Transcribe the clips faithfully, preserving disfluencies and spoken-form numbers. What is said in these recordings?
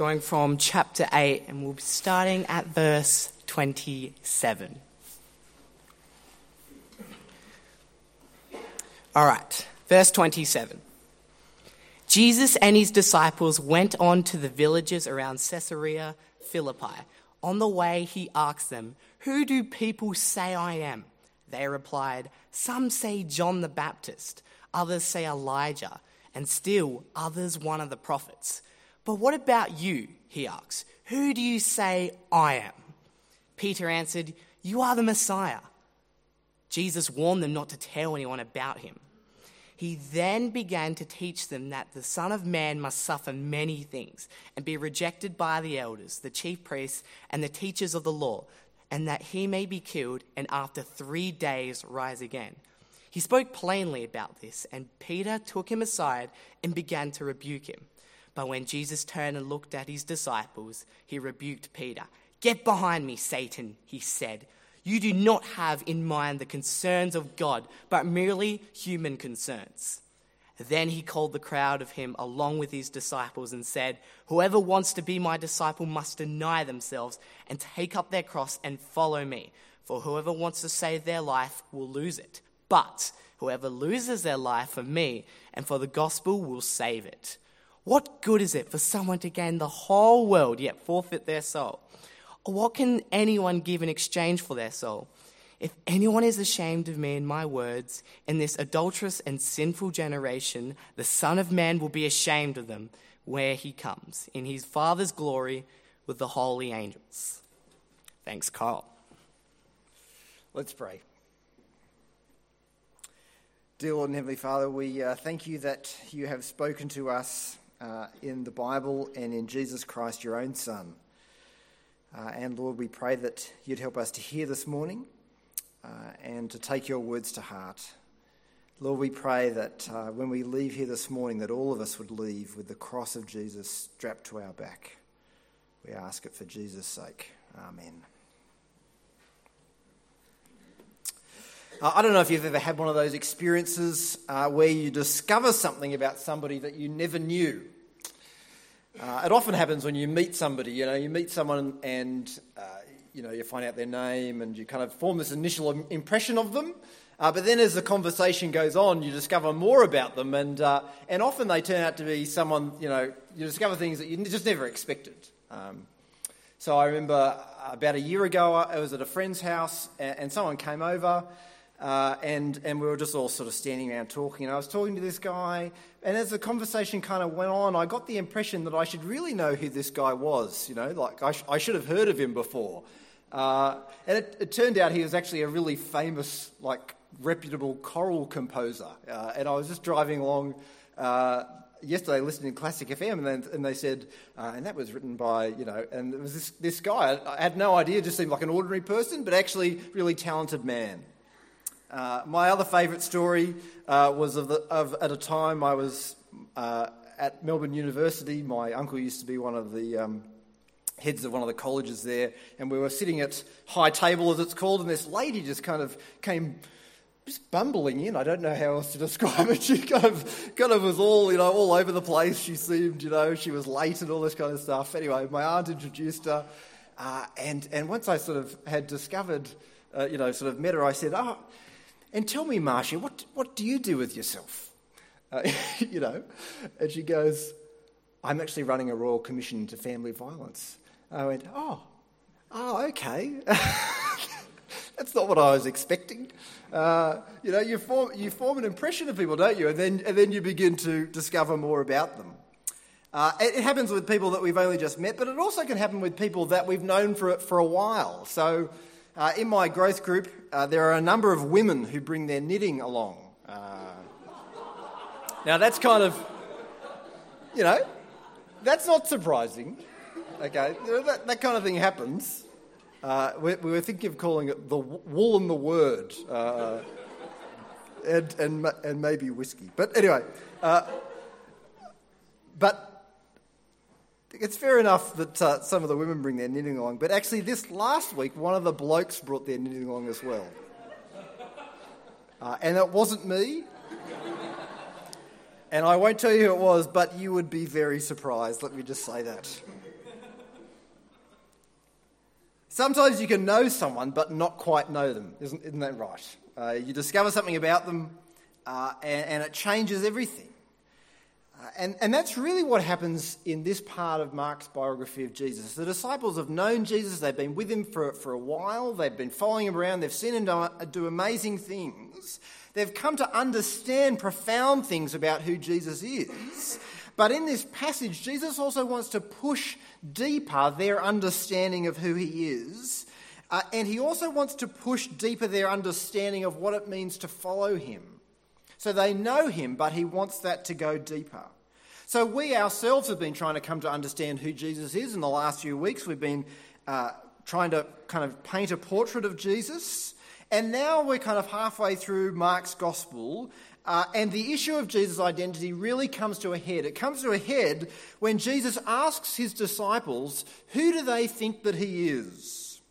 going from chapter eight, and we'll be starting at verse twenty-seven. All right, verse twenty-seven. Jesus and his disciples went on to the villages around Caesarea Philippi. On the way, he asked them, "Who do people say I am?" They replied, "Some say John the Baptist, others say Elijah, and still others one of the prophets." "But what about you?" he asked. "Who do you say I am?" Peter answered, "You are the Messiah." Jesus warned them not to tell anyone about him. He then began to teach them that the Son of Man must suffer many things and be rejected by the elders, the chief priests, and the teachers of the law, and that he may be killed and after three days rise again. He spoke plainly about this, and Peter took him aside and began to rebuke him. But when Jesus turned and looked at his disciples, he rebuked Peter. "Get behind me, Satan," he said. "You do not have in mind the concerns of God, but merely human concerns." Then he called the crowd of him along with his disciples and said, "Whoever wants to be my disciple must deny themselves and take up their cross and follow me. For whoever wants to save their life will lose it. But whoever loses their life for me and for the gospel will save it. What good is it for someone to gain the whole world yet forfeit their soul? Or what can anyone give in exchange for their soul? If anyone is ashamed of me and my words, in this adulterous and sinful generation, the Son of Man will be ashamed of them where he comes, in his Father's glory with the holy angels." Thanks, Carl. Let's pray. Dear Lord and Heavenly Father, we uh, thank you that you have spoken to us uh, in the Bible and in Jesus Christ, your own Son. Uh, and Lord, we pray that you'd help us to hear this morning uh, and to take your words to heart. Lord, we pray that uh, when we leave here this morning, that all of us would leave with the cross of Jesus strapped to our back. We ask it for Jesus' sake. Amen. I don't know if you've ever had one of those experiences uh, where you discover something about somebody that you never knew. Uh, it often happens when you meet somebody, you know, you meet someone and, uh, you know, you find out their name and you kind of form this initial impression of them. Uh, but then as the conversation goes on, you discover more about them and uh, and often they turn out to be someone, you know, you discover things that you just never expected. Um So I remember about a year ago, I was at a friend's house and someone came over uh, and, and we were just all sort of standing around talking. And I was talking to this guy, and as the conversation kind of went on, I got the impression that I should really know who this guy was, you know, like I, sh- I should have heard of him before. Uh, and it, it turned out he was actually a really famous, like, reputable choral composer. Uh, and I was just driving along Uh, yesterday listening to Classic F M, and then, and they said, uh, and that was written by, you know, and it was this, this guy. I, I had no idea, just seemed like an ordinary person, but actually really talented man. Uh, my other favourite story uh, was of, the, of at a time I was uh, at Melbourne University. My uncle used to be one of the um, heads of one of the colleges there, and we were sitting at high table, as it's called, and this lady just kind of came just bumbling in. I don't know how else to describe it. She kind of, kind of was all, you know, all over the place. She seemed, you know, she was late and all this kind of stuff. Anyway, my aunt introduced her, uh, and and once I sort of had discovered, uh, you know, sort of met her, I said, "Oh, and tell me, Marcia, what what do you do with yourself?" Uh, you know, and she goes, "I'm actually running a royal commission into family violence." I went, "Oh, oh, okay." That's not what I was expecting. Uh, you know, you form you form an impression of people, don't you? And then and then you begin to discover more about them. Uh, it, it happens with people that we've only just met, but it also can happen with people that we've known for for a while. So, uh, in my growth group, uh, there are a number of women who bring their knitting along. Uh, now that's kind of, you know, that's not surprising. Okay, that, that kind of thing happens. Uh, we, we were thinking of calling it the wool and the word, uh, and, and and maybe whiskey. But anyway, uh, but it's fair enough that uh, some of the women bring their knitting along. But actually, this last week, one of the blokes brought their knitting along as well, uh, and it wasn't me. And I won't tell you who it was, but you would be very surprised. Let me just say that. Sometimes you can know someone but not quite know them. Isn't, isn't that right? Uh, you discover something about them uh, and, and it changes everything. Uh, and, and that's really what happens in this part of Mark's biography of Jesus. The disciples have known Jesus. They've been with him for, for a while. They've been following him around. They've seen him do, do amazing things. They've come to understand profound things about who Jesus is. But in this passage, Jesus also wants to push deeper their understanding of who he is. Uh, and he also wants to push deeper their understanding of what it means to follow him. So they know him, but he wants that to go deeper. So we ourselves have been trying to come to understand who Jesus is. In the last few weeks, we've been uh, trying to kind of paint a portrait of Jesus. And now we're kind of halfway through Mark's gospel, uh, and the issue of Jesus' identity really comes to a head. It comes to a head when Jesus asks his disciples, who do they think that he is?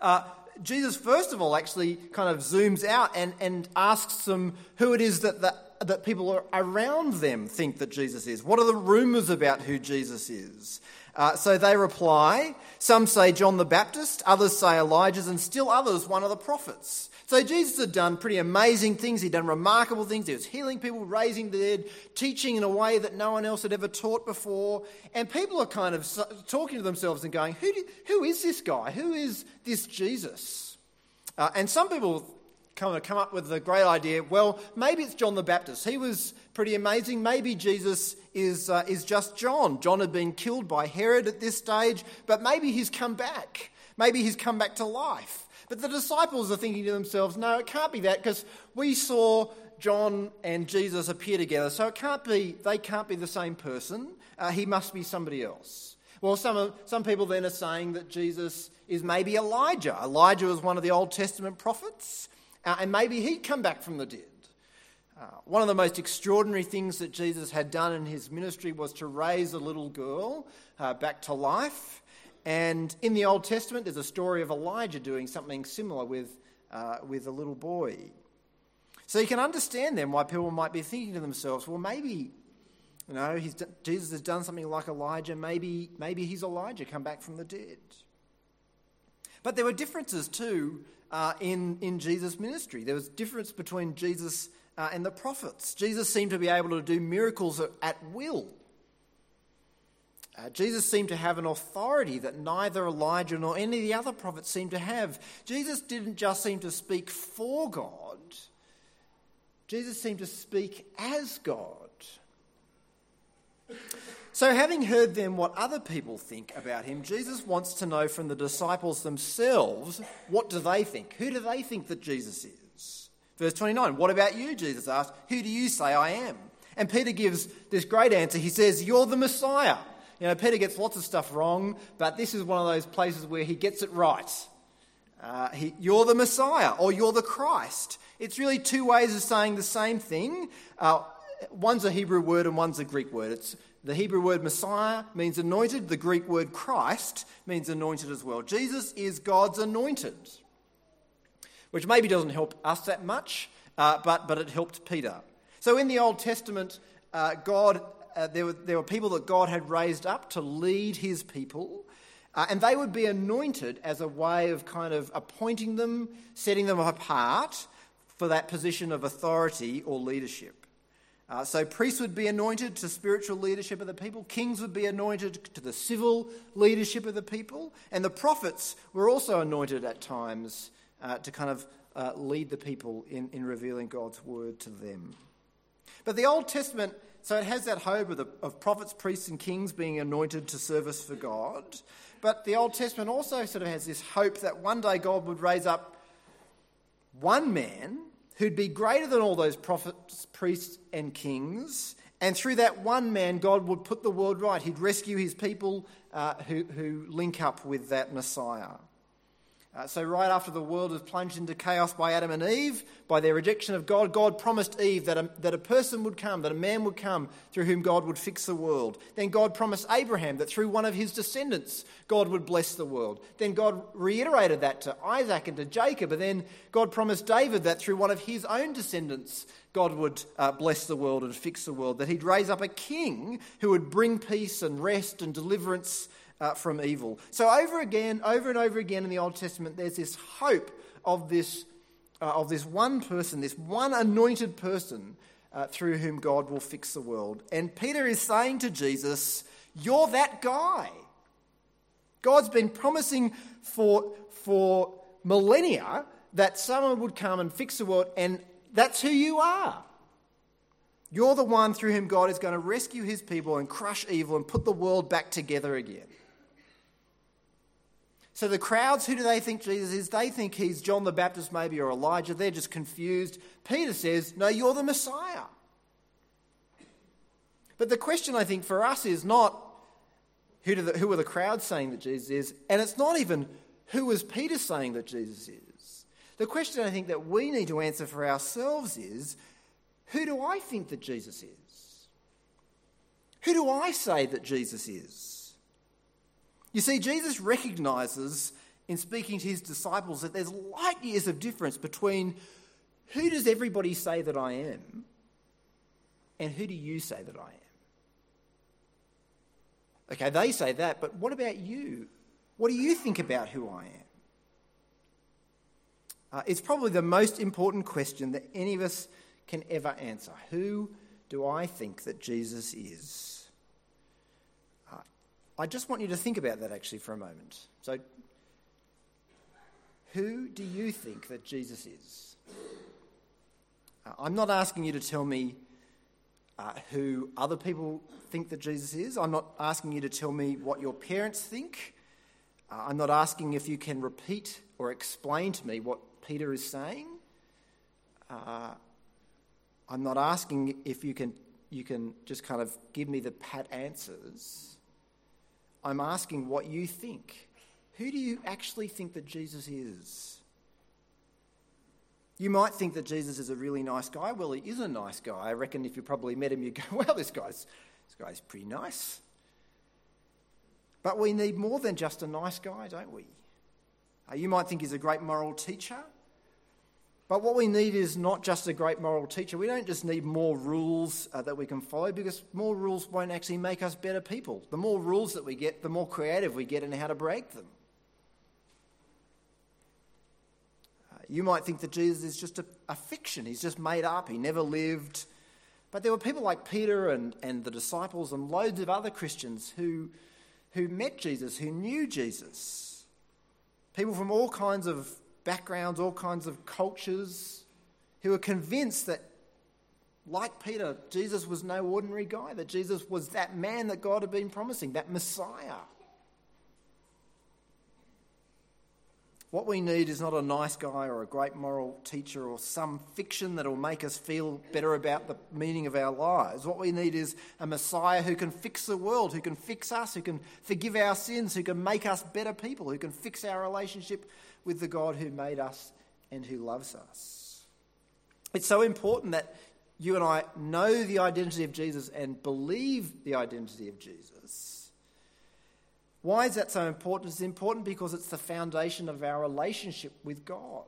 Uh, Jesus, first of all, actually kind of zooms out and, and asks them who it is that, that, that people around them think that Jesus is. What are the rumours about who Jesus is? Uh, so they reply, some say John the Baptist, others say Elijah's, and still others, one of the prophets. So Jesus had done pretty amazing things. He'd done remarkable things. He was healing people, raising the dead, teaching in a way that no one else had ever taught before. And people are kind of talking to themselves and going, who, do, who is this guy? Who is this Jesus? Uh, and some people kind of come up with the great idea, well, maybe it's John the Baptist. He was pretty amazing. Maybe Jesus is uh, is just John. John had been killed by Herod at this stage, but maybe he's come back. Maybe he's come back to life. But the disciples are thinking to themselves, no, it can't be that, because we saw John and Jesus appear together, so it can't be. They can't be the same person. Uh, he must be somebody else. Well, some some people then are saying that Jesus is maybe Elijah. Elijah was one of the Old Testament prophets. Uh, and maybe he'd come back from the dead. Uh, one of the most extraordinary things that Jesus had done in his ministry was to raise a little girl uh, back to life. And in the Old Testament, there's a story of Elijah doing something similar with, uh, with a little boy. So you can understand then why people might be thinking to themselves, well, maybe, you know, he's d- Jesus has done something like Elijah. Maybe, maybe he's Elijah come back from the dead. But there were differences too uh, in, in Jesus' ministry. There was difference between Jesus uh, and the prophets. Jesus seemed to be able to do miracles at, at will. Uh, Jesus seemed to have an authority that neither Elijah nor any of the other prophets seemed to have. Jesus didn't just seem to speak for God. Jesus seemed to speak as God. So having heard then what other people think about him, Jesus wants to know from the disciples themselves, what do they think? Who do they think that Jesus is? Verse twenty-nine, what about you, Jesus asked, who do you say I am? And Peter gives this great answer. He says, you're the Messiah. You know, Peter gets lots of stuff wrong, but this is one of those places where he gets it right. Uh, he, you're the Messiah, or you're the Christ. It's really two ways of saying the same thing. Uh, one's a Hebrew word and one's a Greek word. It's The Hebrew word Messiah means anointed. The Greek word Christ means anointed as well. Jesus is God's anointed, which maybe doesn't help us that much, uh, but, but it helped Peter. So in the Old Testament, uh, God uh, there, were, there were people that God had raised up to lead his people, uh, and they would be anointed as a way of kind of appointing them, setting them apart for that position of authority or leadership. Uh, so priests would be anointed to spiritual leadership of the people, kings would be anointed to the civil leadership of the people, and the prophets were also anointed at times uh, to kind of uh, lead the people in, in revealing God's word to them. But the Old Testament, so it has that hope of, the, of prophets, priests and kings being anointed to service for God, but the Old Testament also sort of has this hope that one day God would raise up one man who'd be greater than all those prophets, priests and kings, and through that one man, God would put the world right. He'd rescue his people uh, who, who link up with that Messiah. Uh, so right after the world was plunged into chaos by Adam and Eve, by their rejection of God, God promised Eve that a, that a person would come, that a man would come through whom God would fix the world. Then God promised Abraham that through one of his descendants, God would bless the world. Then God reiterated that to Isaac and to Jacob. And then God promised David that through one of his own descendants, God would uh, bless the world and fix the world, that he'd raise up a king who would bring peace and rest and deliverance uh, from evil. So over again, over and over again in the Old Testament, there's this hope of this uh, of this one person, this one anointed person uh, through whom God will fix the world. And Peter is saying to Jesus, "You're that guy. God's been promising for for millennia that someone would come and fix the world, and that's who you are. You're the one through whom God is going to rescue his people and crush evil and put the world back together again." So the crowds, who do they think Jesus is? They think he's John the Baptist maybe, or Elijah. They're just confused. Peter says, "No, you're the Messiah." But the question, I think, for us is not who, do the, who are the crowds saying that Jesus is, and it's not even who is Peter saying that Jesus is. The question, I think, that we need to answer for ourselves is, who do I think that Jesus is? Who do I say that Jesus is? You see, Jesus recognises in speaking to his disciples that there's light years of difference between who does everybody say that I am and who do you say that I am? Okay, they say that, but what about you? What do you think about who I am? Uh, it's probably the most important question that any of us can ever answer. Who do I think that Jesus is? Uh, I just want you to think about that actually for a moment. So, who do you think that Jesus is? Uh, I'm not asking you to tell me uh, who other people think that Jesus is. I'm not asking you to tell me what your parents think. Uh, I'm not asking if you can repeat or explain to me what Peter is saying. Uh, I'm not asking if you can you can just kind of give me the pat answers. I'm asking what you think. Who do you actually think that Jesus is? You might think that Jesus is a really nice guy. Well, he is a nice guy. I reckon if you probably met him, you'd go, "Well, this guy's this guy's pretty nice." But we need more than just a nice guy, don't we? Uh, you might think he's a great moral teacher. But what we need is not just a great moral teacher. We don't just need more rules uh, that we can follow, because more rules won't actually make us better people. The more rules that we get, the more creative we get in how to break them. Uh, you might think that Jesus is just a, a fiction. He's just made up. He never lived. But there were people like Peter and, and the disciples and loads of other Christians who, who met Jesus, who knew Jesus. People from all kinds of backgrounds, all kinds of cultures, who were convinced that, like Peter, Jesus was no ordinary guy, that Jesus was that man that God had been promising, that Messiah. What we need is not a nice guy or a great moral teacher or some fiction that will make us feel better about the meaning of our lives. What we need is a Messiah who can fix the world, who can fix us, who can forgive our sins, who can make us better people, who can fix our relationship with the God who made us and who loves us. It's so important that you and I know the identity of Jesus and believe the identity of Jesus. Why is that so important? It's important because it's the foundation of our relationship with God.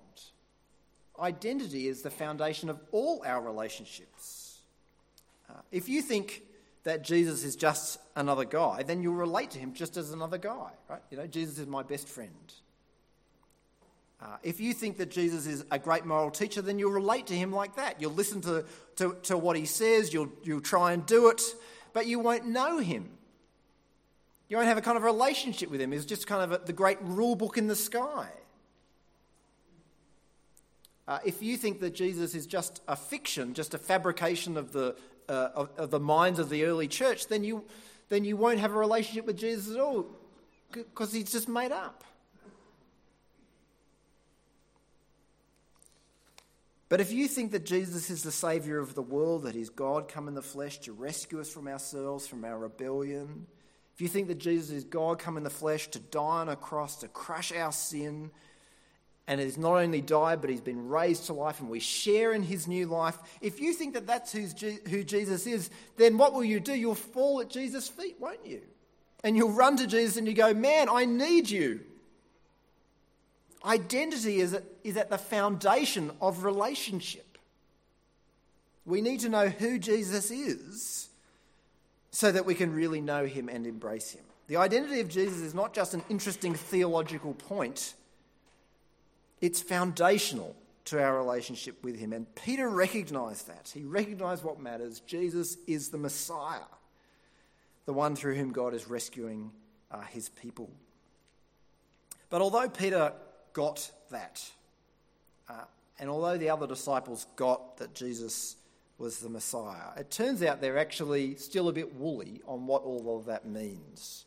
Identity is the foundation of all our relationships. Uh, if you think that Jesus is just another guy, then you'll relate to him just as another guy, right? You know, Jesus is my best friend. Uh, if you think that Jesus is a great moral teacher, then you'll relate to him like that. You'll listen to, to, to what he says, you'll, you'll try and do it, but you won't know him. You won't have a kind of relationship with him. It's just kind of a, the great rule book in the sky. Uh, if you think that Jesus is just a fiction, just a fabrication of the uh, of, of the minds of the early church, then you then you won't have a relationship with Jesus at all, because he's just made up. But if you think that Jesus is the saviour of the world, that he's God come in the flesh to rescue us from ourselves, from our rebellion. If you think that Jesus is God come in the flesh to die on a cross, to crush our sin, and he's not only died, but he's been raised to life and we share in his new life, if you think that that's who's Je- who Jesus is, then what will you do? You'll fall at Jesus' feet, won't you? And you'll run to Jesus and you go, "Man, I need you." Identity is at, is at the foundation of relationship. We need to know who Jesus is, so that we can really know him and embrace him. The identity of Jesus is not just an interesting theological point. It's foundational to our relationship with him. And Peter recognised that. He recognised what matters. Jesus is the Messiah, the one through whom God is rescuing uh, his people. But although Peter got that, uh, and although the other disciples got that Jesus was the Messiah, it turns out they're actually still a bit woolly on what all of that means.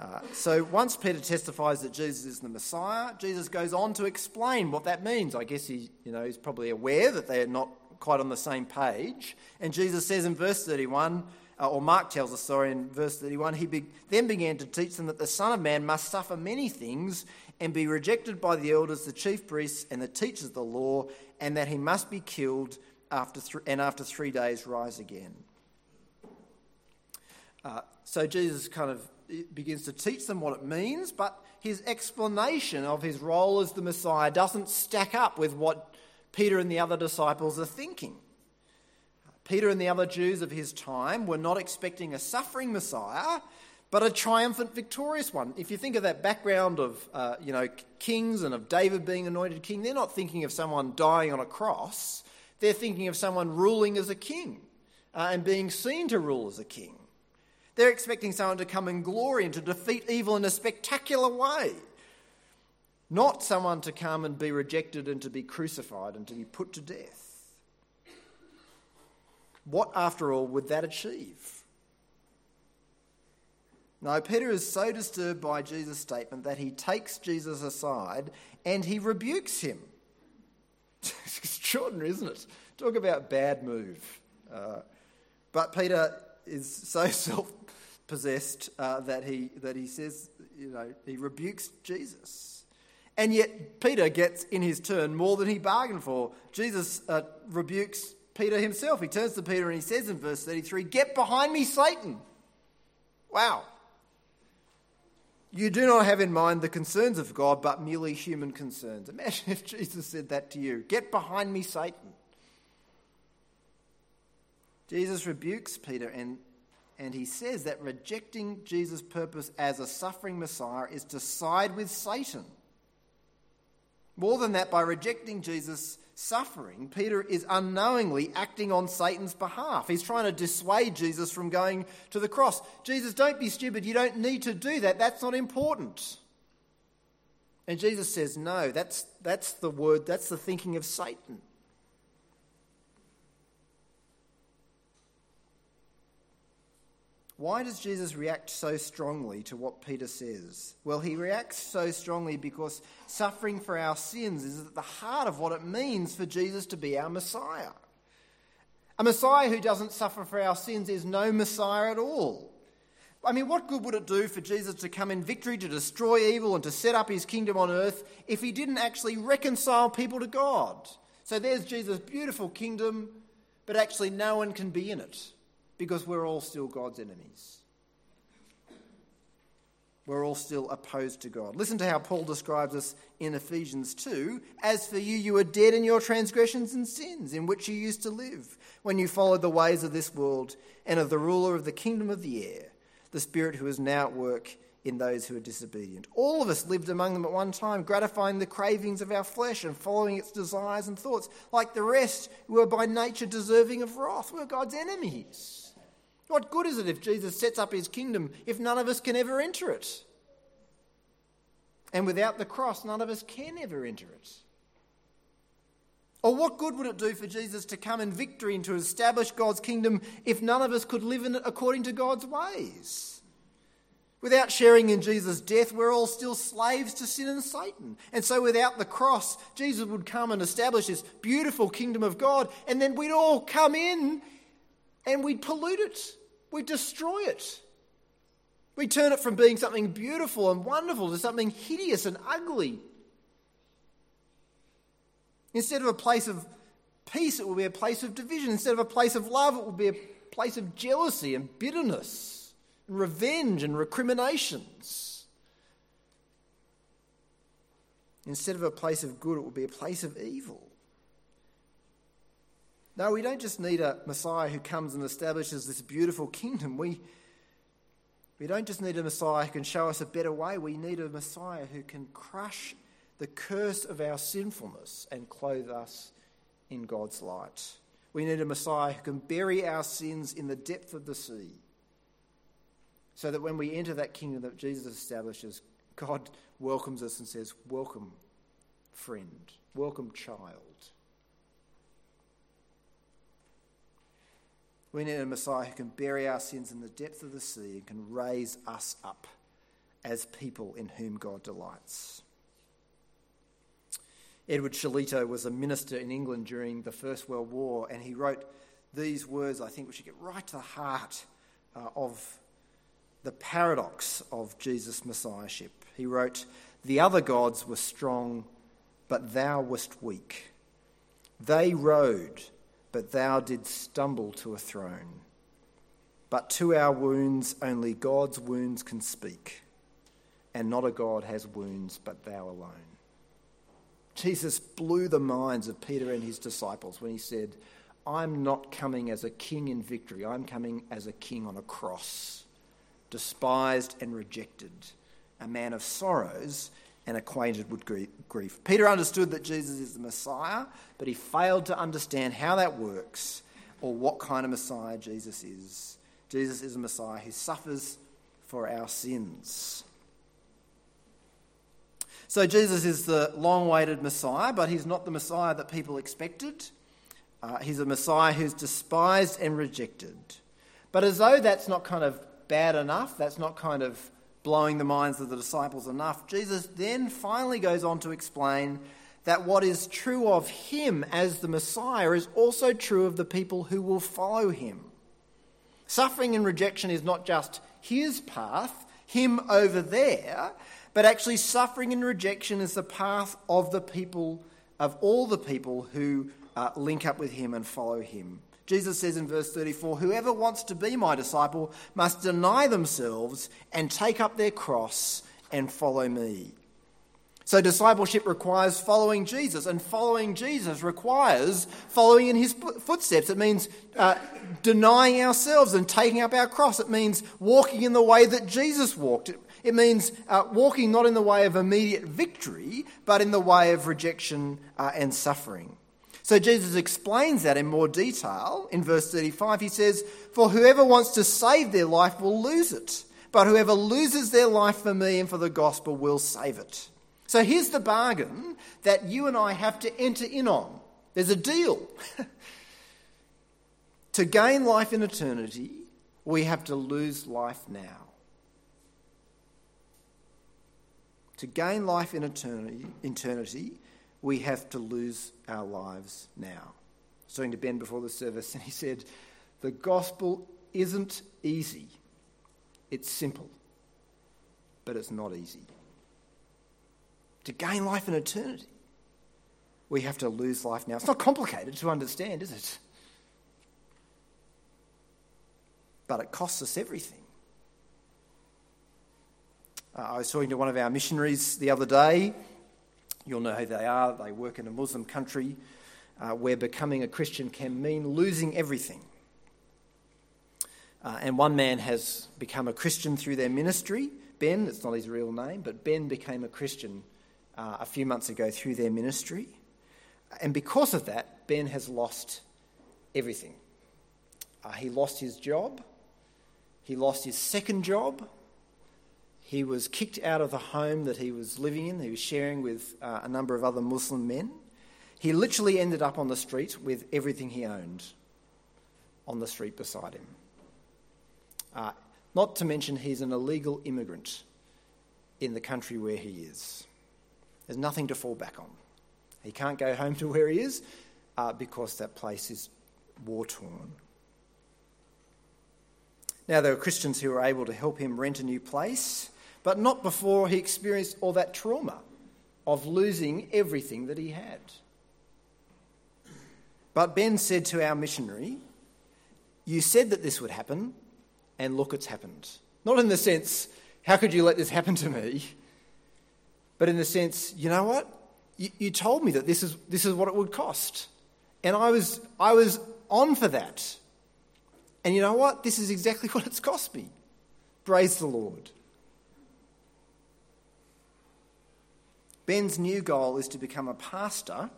Uh, so once Peter testifies that Jesus is the Messiah, Jesus goes on to explain what that means. I guess he, you know, he's probably aware that they're not quite on the same page. And Jesus says in verse thirty-one, uh, or Mark tells us, sorry, in verse thirty-one, he be- then began to teach them that the Son of Man must suffer many things and be rejected by the elders, the chief priests, and the teachers of the law, and that he must be killed after th- and after three days rise again. Uh, so Jesus kind of begins to teach them what it means, but his explanation of his role as the Messiah doesn't stack up with what Peter and the other disciples are thinking. Peter and the other Jews of his time were not expecting a suffering Messiah, but a triumphant, victorious one. If you think of that background of uh, you know kings and of David being anointed king, they're not thinking of someone dying on a cross. They're thinking of someone ruling as a king uh, and being seen to rule as a king. They're expecting someone to come in glory and to defeat evil in a spectacular way. Not someone to come and be rejected and to be crucified and to be put to death. What, after all, would that achieve? No, Peter is so disturbed by Jesus' statement that he takes Jesus aside and he rebukes him. It's extraordinary, isn't it? Talk about bad move. Uh, but Peter is so self-possessed uh, that he that he says, you know, he rebukes Jesus. And yet Peter gets, in his turn, more than he bargained for. Jesus uh, rebukes Peter himself. He turns to Peter and he says in verse thirty-three, "Get behind me, Satan." Wow. "You do not have in mind the concerns of God, but merely human concerns." Imagine if Jesus said that to you. "Get behind me, Satan." Jesus rebukes Peter and, and he says that rejecting Jesus' purpose as a suffering Messiah is to side with Satan. More than that, by rejecting Jesus' suffering, Peter is unknowingly acting on Satan's behalf. He's trying to dissuade Jesus from going to the cross. "Jesus, don't be stupid. You don't need to do that. That's not important." And Jesus says, "No, that's that's the word, that's the thinking of Satan." Why does Jesus react so strongly to what Peter says? Well, he reacts so strongly because suffering for our sins is at the heart of what it means for Jesus to be our Messiah. A Messiah who doesn't suffer for our sins is no Messiah at all. I mean, what good would it do for Jesus to come in victory, to destroy evil, and to set up his kingdom on earth if he didn't actually reconcile people to God? So there's Jesus' beautiful kingdom, but actually no one can be in it, because we're all still God's enemies. We're all still opposed to God. Listen to how Paul describes us in Ephesians two. "As for you, you were dead in your transgressions and sins in which you used to live when you followed the ways of this world and of the ruler of the kingdom of the air, the spirit who is now at work in those who are disobedient. All of us lived among them at one time, gratifying the cravings of our flesh and following its desires and thoughts. Like the rest, we were by nature deserving of wrath." We were God's enemies. What good is it if Jesus sets up his kingdom if none of us can ever enter it? And without the cross, none of us can ever enter it. Or what good would it do for Jesus to come in victory and to establish God's kingdom if none of us could live in it according to God's ways? Without sharing in Jesus' death, we're all still slaves to sin and Satan. And so without the cross, Jesus would come and establish this beautiful kingdom of God, and then we'd all come in and we'd pollute it. We'd destroy it. We'd turn it from being something beautiful and wonderful to something hideous and ugly. Instead of a place of peace, it will be a place of division. Instead of a place of love, it will be a place of jealousy and bitterness and revenge and recriminations. Instead of a place of good, it will be a place of evil. No, we don't just need a Messiah who comes and establishes this beautiful kingdom. We, We don't just need a Messiah who can show us a better way. We need a Messiah who can crush the curse of our sinfulness and clothe us in God's light. We need a Messiah who can bury our sins in the depth of the sea, so that when we enter that kingdom that Jesus establishes, God welcomes us and says, "Welcome, friend. Welcome, child." We need a Messiah who can bury our sins in the depth of the sea and can raise us up as people in whom God delights. Edward Shillito was a minister in England during the First World War, and he wrote these words, I think, which get right to the heart uh, of the paradox of Jesus' messiahship. He wrote, "The other gods were strong, but thou wast weak. They rode, but thou didst stumble to a throne. But to our wounds only God's wounds can speak, and not a God has wounds but thou alone." Jesus blew the minds of Peter and his disciples when he said, "I'm not coming as a king in victory, I'm coming as a king on a cross, despised and rejected, a man of sorrows and acquainted with grief." Peter understood that Jesus is the Messiah, but he failed to understand how that works or what kind of Messiah Jesus is. Jesus is a Messiah who suffers for our sins. So Jesus is the long-awaited Messiah, but he's not the Messiah that people expected. Uh, he's a Messiah who's despised and rejected. But as though that's not kind of bad enough, that's not kind of blowing the minds of the disciples enough, Jesus then finally goes on to explain that what is true of him as the Messiah is also true of the people who will follow him. Suffering and rejection is not just his path, him over there, but actually suffering and rejection is the path of the people, of all the people who uh, link up with him and follow him. Jesus says in verse thirty-four, "Whoever wants to be my disciple must deny themselves and take up their cross and follow me." So discipleship requires following Jesus, and following Jesus requires following in his footsteps. It means uh, denying ourselves and taking up our cross. It means walking in the way that Jesus walked. It, it means uh, walking not in the way of immediate victory, but in the way of rejection uh, and suffering. So Jesus explains that in more detail. In verse thirty-five, he says, "For whoever wants to save their life will lose it, but whoever loses their life for me and for the gospel will save it." So here's the bargain that you and I have to enter in on. There's a deal. To gain life in eternity, we have to lose life now. To gain life in eternity, eternity we have to lose our lives now. I was talking to Ben before the service, and he said, "The gospel isn't easy. It's simple, but it's not easy." To gain life in eternity, we have to lose life now. It's not complicated to understand, is it? But it costs us everything. Uh, I was talking to one of our missionaries the other day. You'll know who they are. They work in a Muslim country uh, where becoming a Christian can mean losing everything. Uh, and one man has become a Christian through their ministry. Ben, it's not his real name, but Ben became a Christian uh, a few months ago through their ministry. And because of that, Ben has lost everything. Uh, he lost his job. He lost his second job. He was kicked out of the home that he was living in. He was sharing with uh, a number of other Muslim men. He literally ended up on the street with everything he owned on the street beside him. Uh, not to mention he's an illegal immigrant in the country where he is. There's nothing to fall back on. He can't go home to where he is uh, because that place is war-torn. Now, there were Christians who were able to help him rent a new place, but not before he experienced all that trauma of losing everything that he had. But Ben said to our missionary, "You said that this would happen, and look, it's happened." Not in the sense, "How could you let this happen to me?" But in the sense, "You know what? You, you told me that this is this is what it would cost. And I was I was on for that. And you know what? This is exactly what it's cost me. Praise the Lord. Ben's new goal is to become a pastor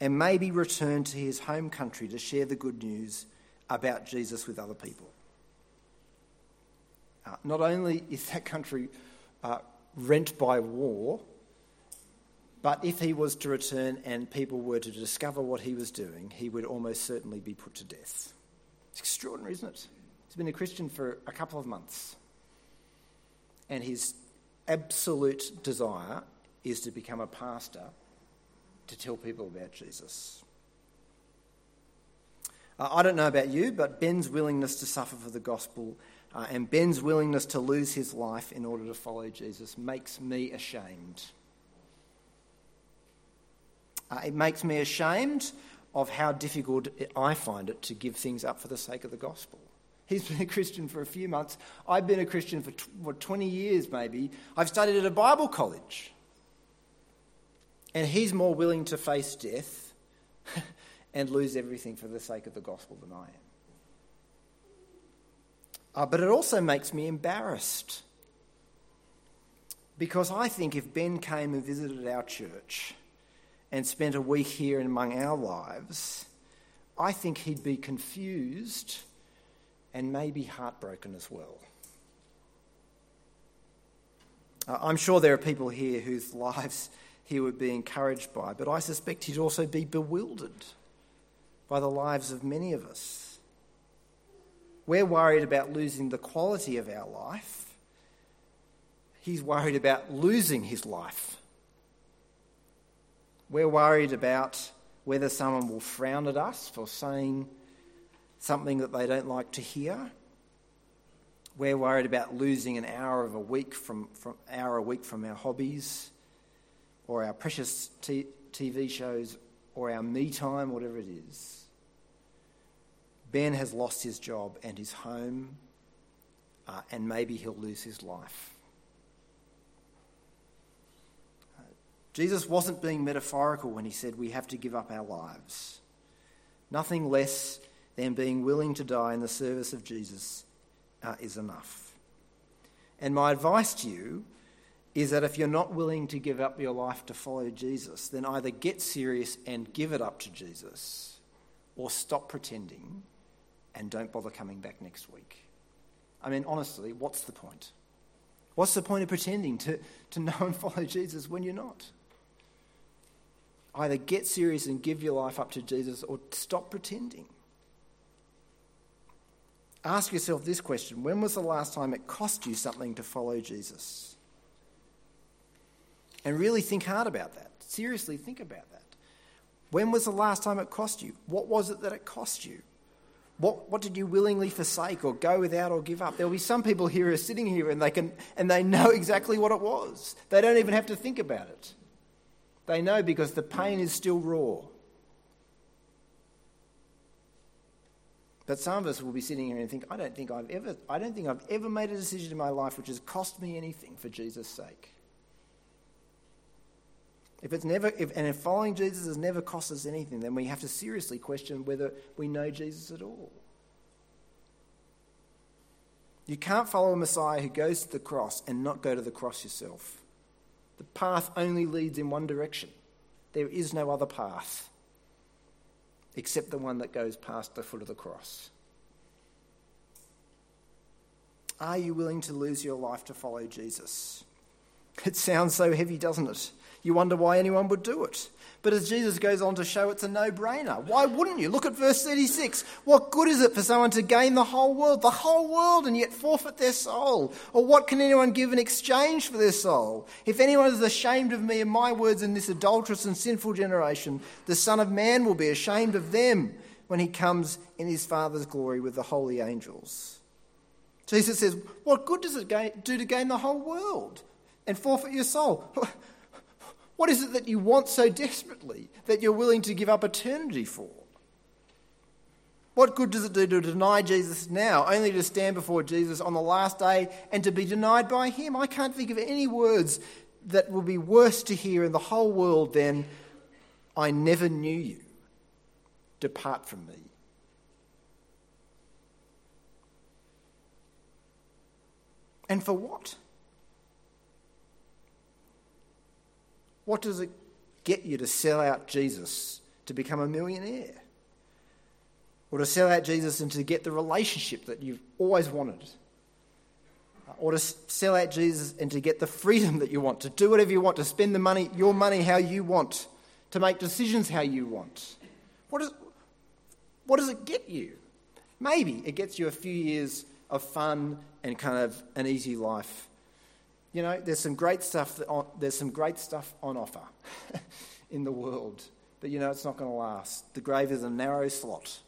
and maybe return to his home country to share the good news about Jesus with other people. Uh, not only is that country uh, rent by war, but if he was to return and people were to discover what he was doing, he would almost certainly be put to death. It's extraordinary, isn't it? He's been a Christian for a couple of months, and his absolute desire is to become a pastor to tell people about Jesus. Uh, I don't know about you, but Ben's willingness to suffer for the gospel uh, and Ben's willingness to lose his life in order to follow Jesus makes me ashamed. Uh, it makes me ashamed of how difficult I find it to give things up for the sake of the gospel. He's been a Christian for a few months. I've been a Christian for what, twenty years maybe. I've studied at a Bible college. And he's more willing to face death and lose everything for the sake of the gospel than I am. Uh, but it also makes me embarrassed. Because I think if Ben came and visited our church and spent a week here and among our lives, I think he'd be confused and maybe heartbroken as well. Uh, I'm sure there are people here whose lives he would be encouraged by, but I suspect he'd also be bewildered by the lives of many of us. We're worried about losing the quality of our life. He's worried about losing his life. We're worried about whether someone will frown at us for saying something that they don't like to hear. We're worried about losing an hour of a week from, from hour a week from our hobbies, or our precious t- TV shows, or our me time, whatever it is. Ben has lost his job and his home, uh, and maybe he'll lose his life. Uh, Jesus wasn't being metaphorical when he said we have to give up our lives. Nothing less then being willing to die in the service of Jesus uh, is enough. And my advice to you is that if you're not willing to give up your life to follow Jesus, then either get serious and give it up to Jesus, or stop pretending and don't bother coming back next week. I mean, honestly, what's the point? What's the point of pretending to, to know and follow Jesus when you're not? Either get serious and give your life up to Jesus, or stop pretending. Ask yourself this question: when was the last time it cost you something to follow Jesus? And really think hard about that. Seriously think about that. When was the last time it cost you? What was it that it cost you? What what did you willingly forsake or go without or give up? There'll be some people here who are sitting here and they can and they know exactly what it was. They don't even have to think about it. They know because the pain is still raw. But some of us will be sitting here and think, I don't think I've ever, I don't think I've ever made a decision in my life which has cost me anything for Jesus' sake. If it's never, if, and if following Jesus has never cost us anything, then we have to seriously question whether we know Jesus at all. You can't follow a Messiah who goes to the cross and not go to the cross yourself. The path only leads in one direction. There is no other path except the one that goes past the foot of the cross. Are you willing to lose your life to follow Jesus? It sounds so heavy, doesn't it? You wonder why anyone would do it. But as Jesus goes on to show, it's a no-brainer. Why wouldn't you? Look at verse thirty-six. What good is it for someone to gain the whole world, the whole world, and yet forfeit their soul? Or what can anyone give in exchange for their soul? If anyone is ashamed of me and my words in this adulterous and sinful generation, the Son of Man will be ashamed of them when he comes in his Father's glory with the holy angels. Jesus says, what good does it do to gain the whole world and forfeit your soul? What is it that you want so desperately that you're willing to give up eternity for? What good does it do to deny Jesus now, only to stand before Jesus on the last day and to be denied by him? I can't think of any words that will be worse to hear in the whole world than, I never knew you. Depart from me. And for what? What does it get you to sell out Jesus to become a millionaire? Or to sell out Jesus and to get the relationship that you've always wanted? Or to sell out Jesus and to get the freedom that you want, to do whatever you want, to spend the money, your money how you want, to make decisions how you want? What is, what does it get you? Maybe it gets you a few years of fun and kind of an easy life. You know, there's some great stuff that on, there's some great stuff on offer in the world, but you know it's not going to last. The grave is a narrow slot.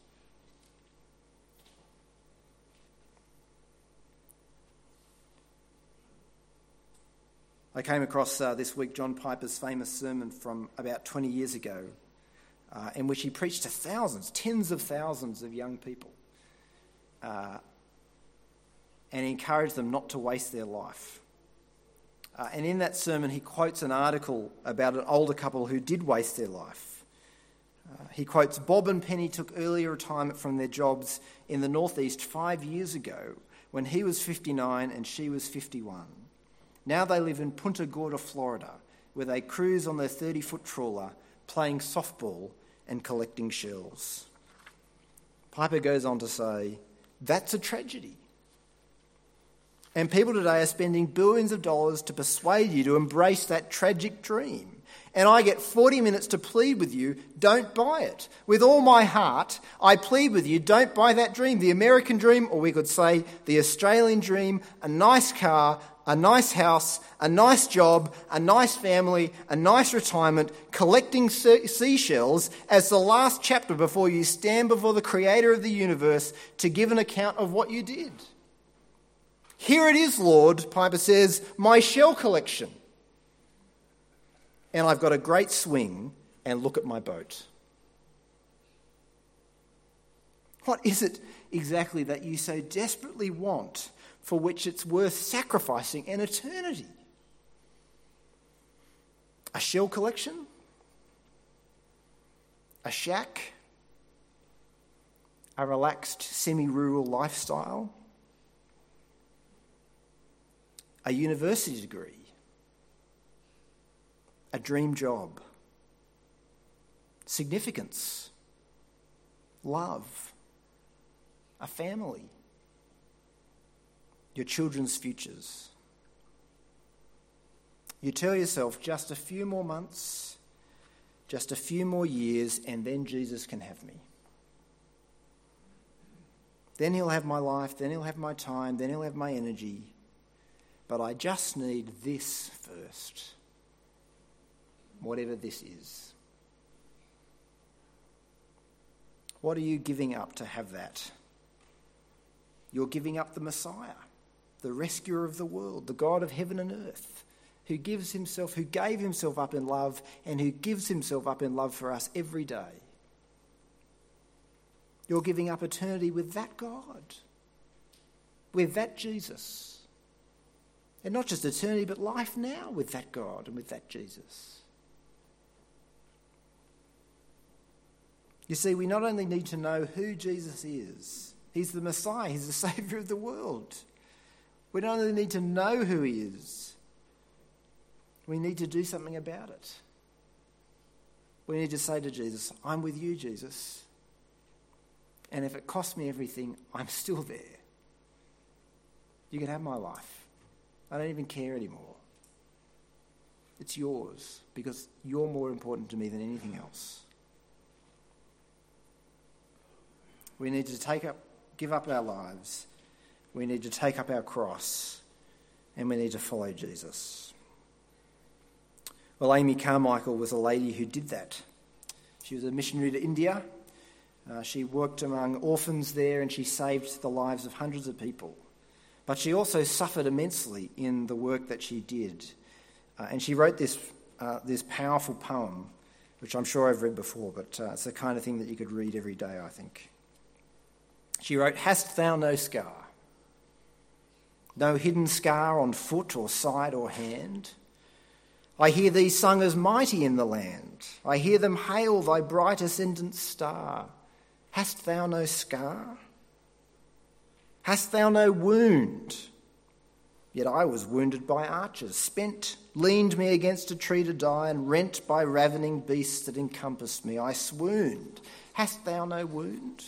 I came across uh, this week John Piper's famous sermon from about twenty years ago uh, in which he preached to thousands, tens of thousands of young people uh, and encouraged them not to waste their life. Uh, and in that sermon he quotes an article about an older couple who did waste their life. Uh, he quotes, "Bob and Penny took early retirement from their jobs in the northeast five years ago when he was fifty-nine and she was fifty-one. Now they live in Punta Gorda, Florida, where they cruise on their thirty-foot trawler, playing softball and collecting shells." Piper goes on to say, "That's a tragedy. And people today are spending billions of dollars to persuade you to embrace that tragic dream. And I get forty minutes to plead with you, don't buy it. With all my heart, I plead with you, don't buy that dream. The American dream, or we could say the Australian dream, a nice car, a nice house, a nice job, a nice family, a nice retirement, collecting se- seashells as the last chapter before you stand before the creator of the universe to give an account of what you did. Here it is, Lord," Piper says, "my shell collection. And I've got a great swing, and look at my boat." What is it exactly that you so desperately want for which it's worth sacrificing an eternity? A shell collection? A shack? A relaxed semi-rural lifestyle? A university degree? A dream job? Significance? Love? A family? Your children's futures? You tell yourself just a few more months, just a few more years, and then Jesus can have me. Then he'll have my life, then he'll have my time, then he'll have my energy. But I just need this first. Whatever this is. What are you giving up to have that? You're giving up the Messiah, the rescuer of the world, the God of heaven and earth, who gives himself, who gave himself up in love, and who gives himself up in love for us every day. You're giving up eternity with that God, with that Jesus. And not just eternity, but life now with that God and with that Jesus. You see, we not only need to know who Jesus is, he's the Messiah, he's the Saviour of the world. We not only need to know who he is, we need to do something about it. We need to say to Jesus, "I'm with you, Jesus. And if it costs me everything, I'm still there. You can have my life. I don't even care anymore. It's yours because you're more important to me than anything else." We need to take up, give up our lives. We need to take up our cross. And we need to follow Jesus. Well, Amy Carmichael was a lady who did that. She was a missionary to India. Uh, she worked among orphans there and she saved the lives of hundreds of people. But she also suffered immensely in the work that she did. Uh, and she wrote this, uh, this powerful poem, which I'm sure I've read before, but uh, it's the kind of thing that you could read every day, I think. She wrote, "Hast thou no scar? No hidden scar on foot or side or hand? I hear thee sung as mighty in the land. I hear them hail thy bright ascendant star. Hast thou no scar? Hast thou no wound? Yet I was wounded by archers, spent, leaned me against a tree to die, and rent by ravening beasts that encompassed me. I swooned. Hast thou no wound?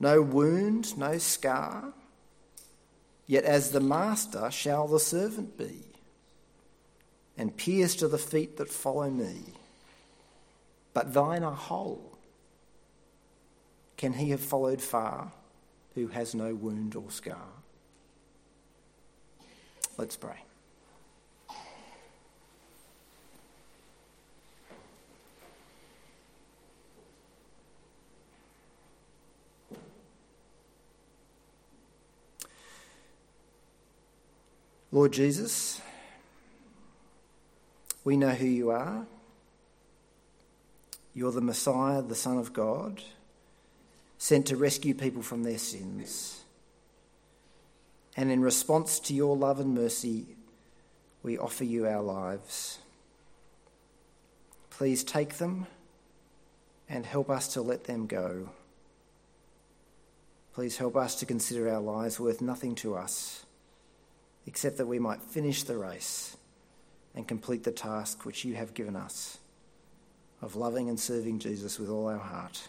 No wound, no scar. Yet as the master shall the servant be, and pierced are the feet that follow me. But thine are whole. Can he have followed far who has no wound or scar? Let's pray. Lord Jesus, we know who you are. You're the Messiah, the Son of God, sent to rescue people from their sins. And in response to your love and mercy, we offer you our lives. Please take them and help us to let them go. Please help us to consider our lives worth nothing to us, except that we might finish the race and complete the task which you have given us of loving and serving Jesus with all our heart.